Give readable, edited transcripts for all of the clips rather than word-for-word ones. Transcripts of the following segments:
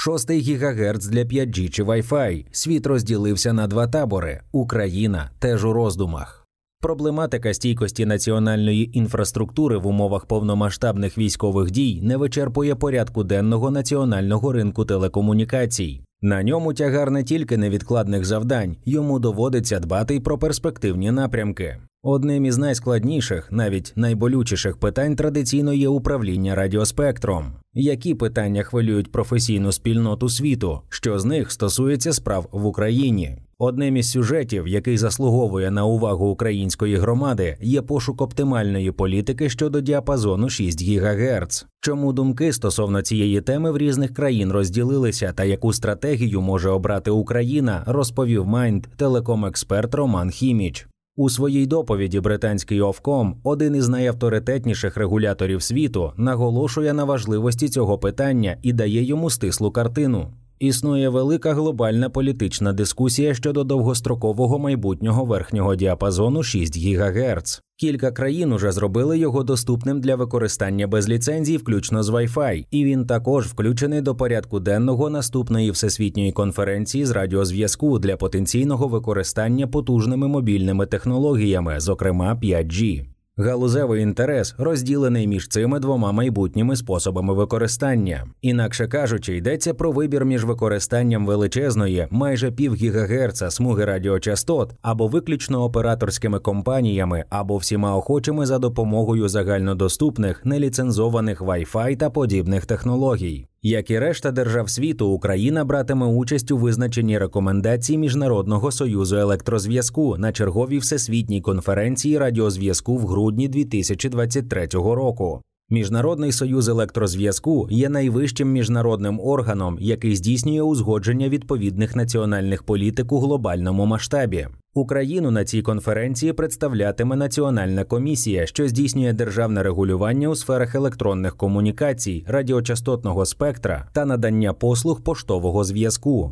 6 ГГц для 5G чи Wi-Fi. Світ розділився на два табори. Україна теж у роздумах. Проблематика стійкості національної інфраструктури в умовах повномасштабних військових дій не вичерпує порядку денного національного ринку телекомунікацій. На ньому тягар не тільки невідкладних завдань, йому доводиться дбати й про перспективні напрямки. Одним із найскладніших, навіть найболючіших питань традиційно є управління радіоспектром. Які питання хвилюють професійну спільноту світу? Що з них стосується справ в Україні? Одним із сюжетів, який заслуговує на увагу української громади, є пошук оптимальної політики щодо діапазону 6 ГГц. Чому думки стосовно цієї теми в різних країн розділилися та яку стратегію може обрати Україна, розповів Mind телеком-експерт Роман Хіміч. У своїй доповіді британський Ofcom, один із найавторитетніших регуляторів світу, наголошує на важливості цього питання і дає йому стислу картину. Існує велика глобальна політична дискусія щодо довгострокового майбутнього верхнього діапазону 6 ГГц. Кілька країн уже зробили його доступним для використання без ліцензій, включно з Wi-Fi, і він також включений до порядку денного наступної Всесвітньої конференції з радіозв'язку для потенційного використання потужними мобільними технологіями, зокрема 5G. Галузевий інтерес розділений між цими двома майбутніми способами використання. Інакше кажучи, йдеться про вибір між використанням величезної, майже пів гігагерца смуги радіочастот або виключно операторськими компаніями, або всіма охочими за допомогою загальнодоступних, неліцензованих Wi-Fi та подібних технологій. Як і решта держав світу, Україна братиме участь у визначенні рекомендацій Міжнародного союзу електрозв'язку на черговій Всесвітній конференції радіозв'язку в грудні 2023 року. Міжнародний союз електрозв'язку є найвищим міжнародним органом, який здійснює узгодження відповідних національних політик у глобальному масштабі. Україну на цій конференції представлятиме Національна комісія, що здійснює державне регулювання у сферах електронних комунікацій, радіочастотного спектра та надання послуг поштового зв'язку.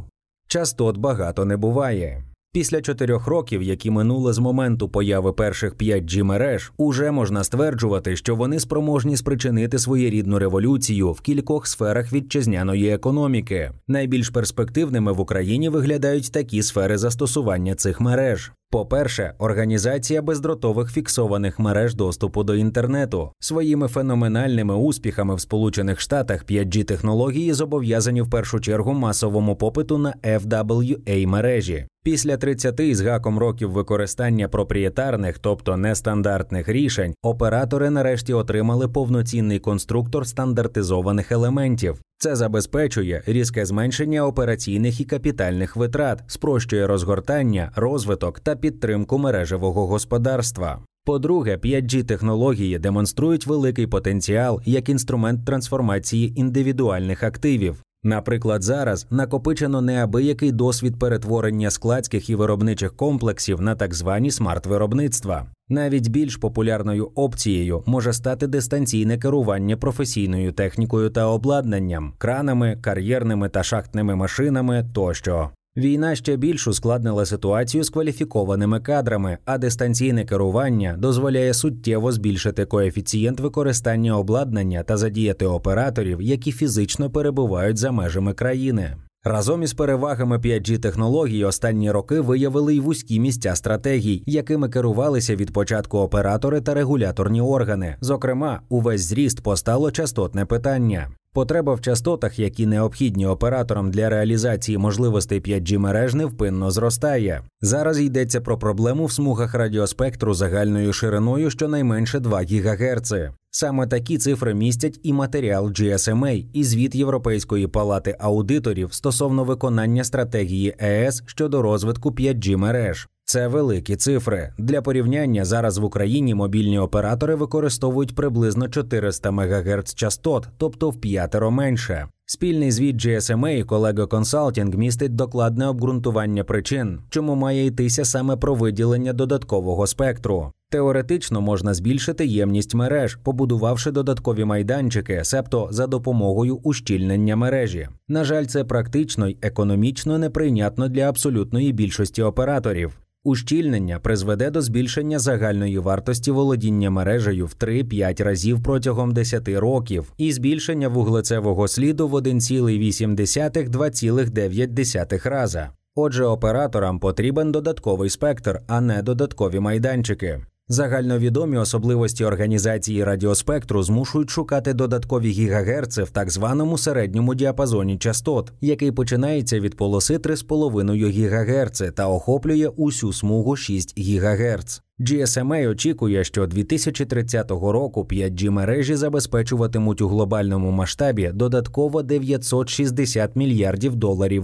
Частот багато не буває. Після 4 років, які минули з моменту появи перших 5G мереж, уже можна стверджувати, що вони спроможні спричинити своєрідну революцію в кількох сферах вітчизняної економіки. Найбільш перспективними в Україні виглядають такі сфери застосування цих мереж. По-перше, організація бездротових фіксованих мереж доступу до інтернету. Своїми феноменальними успіхами в Сполучених Штатах 5G-технології зобов'язані в першу чергу масовому попиту на FWA-мережі. Після 30 з гаком років використання проприєтарних, тобто нестандартних рішень, оператори нарешті отримали повноцінний конструктор стандартизованих елементів. Це забезпечує різке зменшення операційних і капітальних витрат, спрощує розгортання, розвиток та підтримку мережевого господарства. По-друге, 5G-технології демонструють великий потенціал як інструмент трансформації індивідуальних активів. Наприклад, зараз накопичено неабиякий досвід перетворення складських і виробничих комплексів на так звані смарт-виробництва. Навіть більш популярною опцією може стати дистанційне керування професійною технікою та обладнанням – кранами, кар'єрними та шахтними машинами тощо. Війна ще більш ускладнила ситуацію з кваліфікованими кадрами, а дистанційне керування дозволяє суттєво збільшити коефіцієнт використання обладнання та задіяти операторів, які фізично перебувають за межами країни. Разом із перевагами 5G-технологій останні роки виявили й вузькі місця стратегій, якими керувалися від початку оператори та регуляторні органи. Зокрема, увесь зріст постало частотне питання. Потреба в частотах, які необхідні операторам для реалізації можливостей 5G-мереж, невпинно зростає. Зараз йдеться про проблему в смугах радіоспектру загальною шириною щонайменше 2 ГГц. Саме такі цифри містять і матеріал GSMA, і звіт Європейської палати аудиторів стосовно виконання стратегії ЄС щодо розвитку 5G-мереж. Це великі цифри. Для порівняння, зараз в Україні мобільні оператори використовують приблизно 400 МГц частот, тобто в 5-ро менше. Спільний звіт GSMA «Колего Консалтінг» містить докладне обґрунтування причин, чому має йтися саме про виділення додаткового спектру. Теоретично можна збільшити ємність мереж, побудувавши додаткові майданчики, себто за допомогою ущільнення мережі. На жаль, це практично й економічно неприйнятно для абсолютної більшості операторів. Ущільнення призведе до збільшення загальної вартості володіння мережею в 3-5 разів протягом 10 років і збільшення вуглецевого сліду в 1,8-2,9 рази. Отже, операторам потрібен додатковий спектр, а не додаткові майданчики. Загальновідомі особливості організації радіоспектру змушують шукати додаткові гігагерци в так званому середньому діапазоні частот, який починається від полоси 3,5 ГГц та охоплює усю смугу 6 ГГц. GSMA очікує, що 2030 року 5G-мережі забезпечуватимуть у глобальному масштабі додатково $960 мільярдів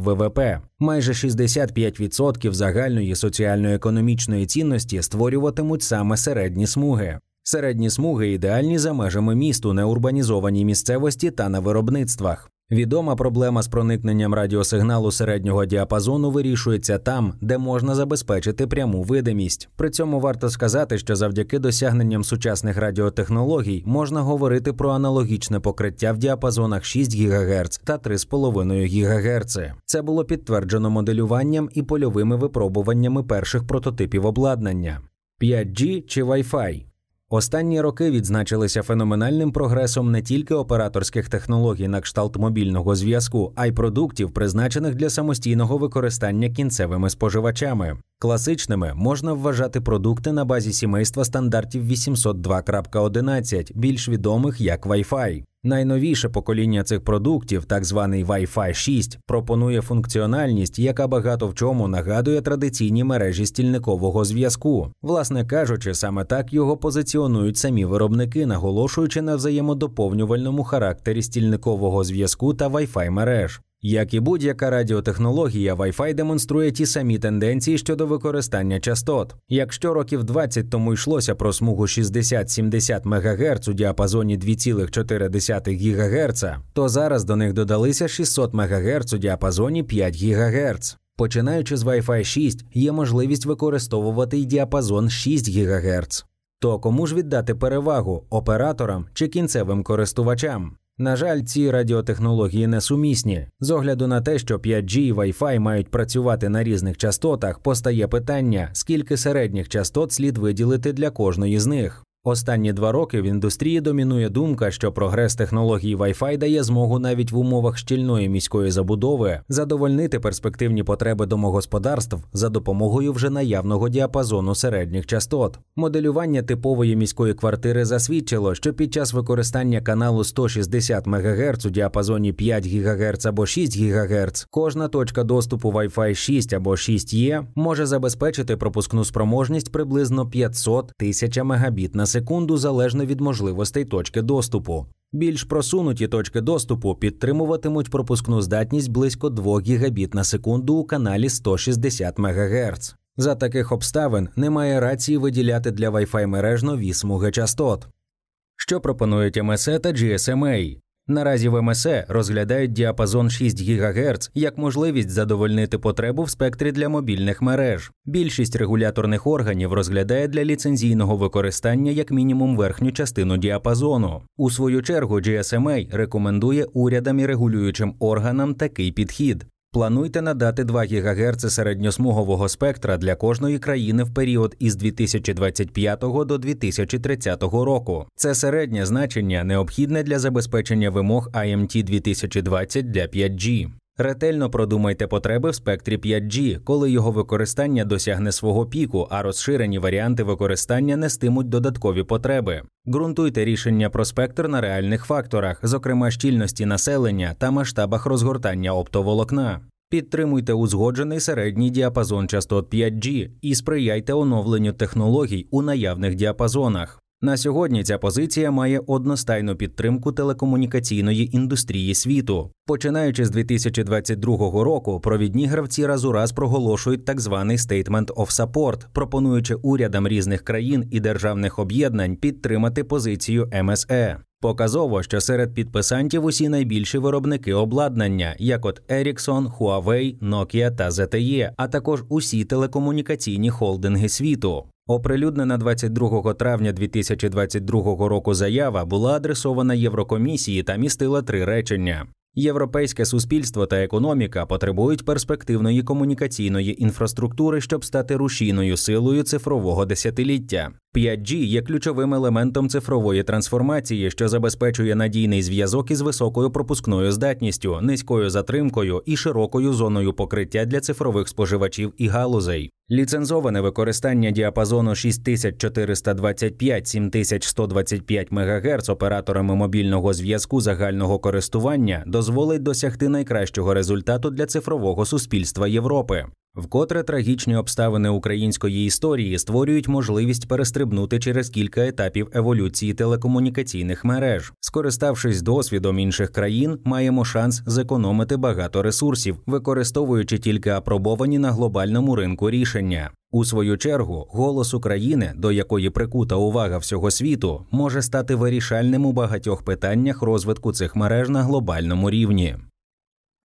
ВВП. Майже 65% загальної соціально-економічної цінності створюватимуть саме середні смуги. Середні смуги ідеальні за межами міст у неурбанізованій місцевості та на виробництвах. Відома проблема з проникненням радіосигналу середнього діапазону вирішується там, де можна забезпечити пряму видимість. При цьому варто сказати, що завдяки досягненням сучасних радіотехнологій можна говорити про аналогічне покриття в діапазонах 6 ГГц та 3,5 ГГц. Це було підтверджено моделюванням і польовими випробуваннями перших прототипів обладнання. 5G чи Wi-Fi? Останні роки відзначилися феноменальним прогресом не тільки операторських технологій на кшталт мобільного зв'язку, а й продуктів, призначених для самостійного використання кінцевими споживачами. Класичними можна вважати продукти на базі сімейства стандартів 802.11, більш відомих як Wi-Fi. Найновіше покоління цих продуктів, так званий Wi-Fi 6, пропонує функціональність, яка багато в чому нагадує традиційні мережі стільникового зв'язку. Власне кажучи, саме так його позиціонують самі виробники, наголошуючи на взаємодоповнювальному характері стільникового зв'язку та Wi-Fi мереж. Як і будь-яка радіотехнологія, Wi-Fi демонструє ті самі тенденції щодо використання частот. Якщо років 20 тому йшлося про смугу 60-70 МГц у діапазоні 2,4 ГГц, то зараз до них додалися 600 МГц у діапазоні 5 ГГц. Починаючи з Wi-Fi 6, є можливість використовувати й діапазон 6 ГГц. То кому ж віддати перевагу – операторам чи кінцевим користувачам? На жаль, ці радіотехнології несумісні. З огляду на те, що 5G і Wi-Fi мають працювати на різних частотах, постає питання, скільки середніх частот слід виділити для кожної з них. Останні 2 роки в індустрії домінує думка, що прогрес технологій Wi-Fi дає змогу навіть в умовах щільної міської забудови задовольнити перспективні потреби домогосподарств за допомогою вже наявного діапазону середніх частот. Моделювання типової міської квартири засвідчило, що під час використання каналу 160 МГц у діапазоні 5 ГГц або 6 ГГц кожна точка доступу Wi-Fi 6 або 6E може забезпечити пропускну спроможність приблизно 500 000 Мбіт на секунду залежно від можливостей точки доступу. Більш просунуті точки доступу підтримуватимуть пропускну здатність близько 2 Гбіт на секунду у каналі 160 МГц. За таких обставин немає рації виділяти для Wi-Fi мереж нові смуги частот. Що пропонують МСЕ та GSMA? Наразі в МСЕ розглядають діапазон 6 ГГц як можливість задовольнити потребу в спектрі для мобільних мереж. Більшість регуляторних органів розглядає для ліцензійного використання як мінімум верхню частину діапазону. У свою чергу GSMA рекомендує урядам і регулюючим органам такий підхід. Плануйте надати 2 ГГц середньосмугового спектра для кожної країни в період із 2025 до 2030 року. Це середнє значення, необхідне для забезпечення вимог IMT-2020 для 5G. Ретельно продумайте потреби в спектрі 5G, коли його використання досягне свого піку, а розширені варіанти використання нестимуть додаткові потреби. Ґрунтуйте рішення про спектр на реальних факторах, зокрема щільності населення та масштабах розгортання оптоволокна. Підтримуйте узгоджений середній діапазон частот 5G і сприяйте оновленню технологій у наявних діапазонах. На сьогодні ця позиція має одностайну підтримку телекомунікаційної індустрії світу. Починаючи з 2022 року, провідні гравці раз у раз проголошують так званий «Statement of Support», пропонуючи урядам різних країн і державних об'єднань підтримати позицію МСЕ. Показово, що серед підписантів усі найбільші виробники обладнання, як от Ericsson, Huawei, Nokia та ZTE, а також усі телекомунікаційні холдинги світу. Оприлюднена 22 травня 2022 року заява була адресована Єврокомісії та містила 3 речення. Європейське суспільство та економіка потребують перспективної комунікаційної інфраструктури, щоб стати рушійною силою цифрового десятиліття. 5G є ключовим елементом цифрової трансформації, що забезпечує надійний зв'язок із високою пропускною здатністю, низькою затримкою і широкою зоною покриття для цифрових споживачів і галузей. Ліцензоване використання діапазону 6425-7125 МГц операторами мобільного зв'язку загального користування дозволить досягти найкращого результату для цифрового суспільства Європи. Вкотре трагічні обставини української історії створюють можливість перестрибнути через кілька етапів еволюції телекомунікаційних мереж. Скориставшись досвідом інших країн, маємо шанс зекономити багато ресурсів, використовуючи тільки апробовані на глобальному ринку рішення. У свою чергу, голос України, до якої прикута увага всього світу, може стати вирішальним у багатьох питаннях розвитку цих мереж на глобальному рівні.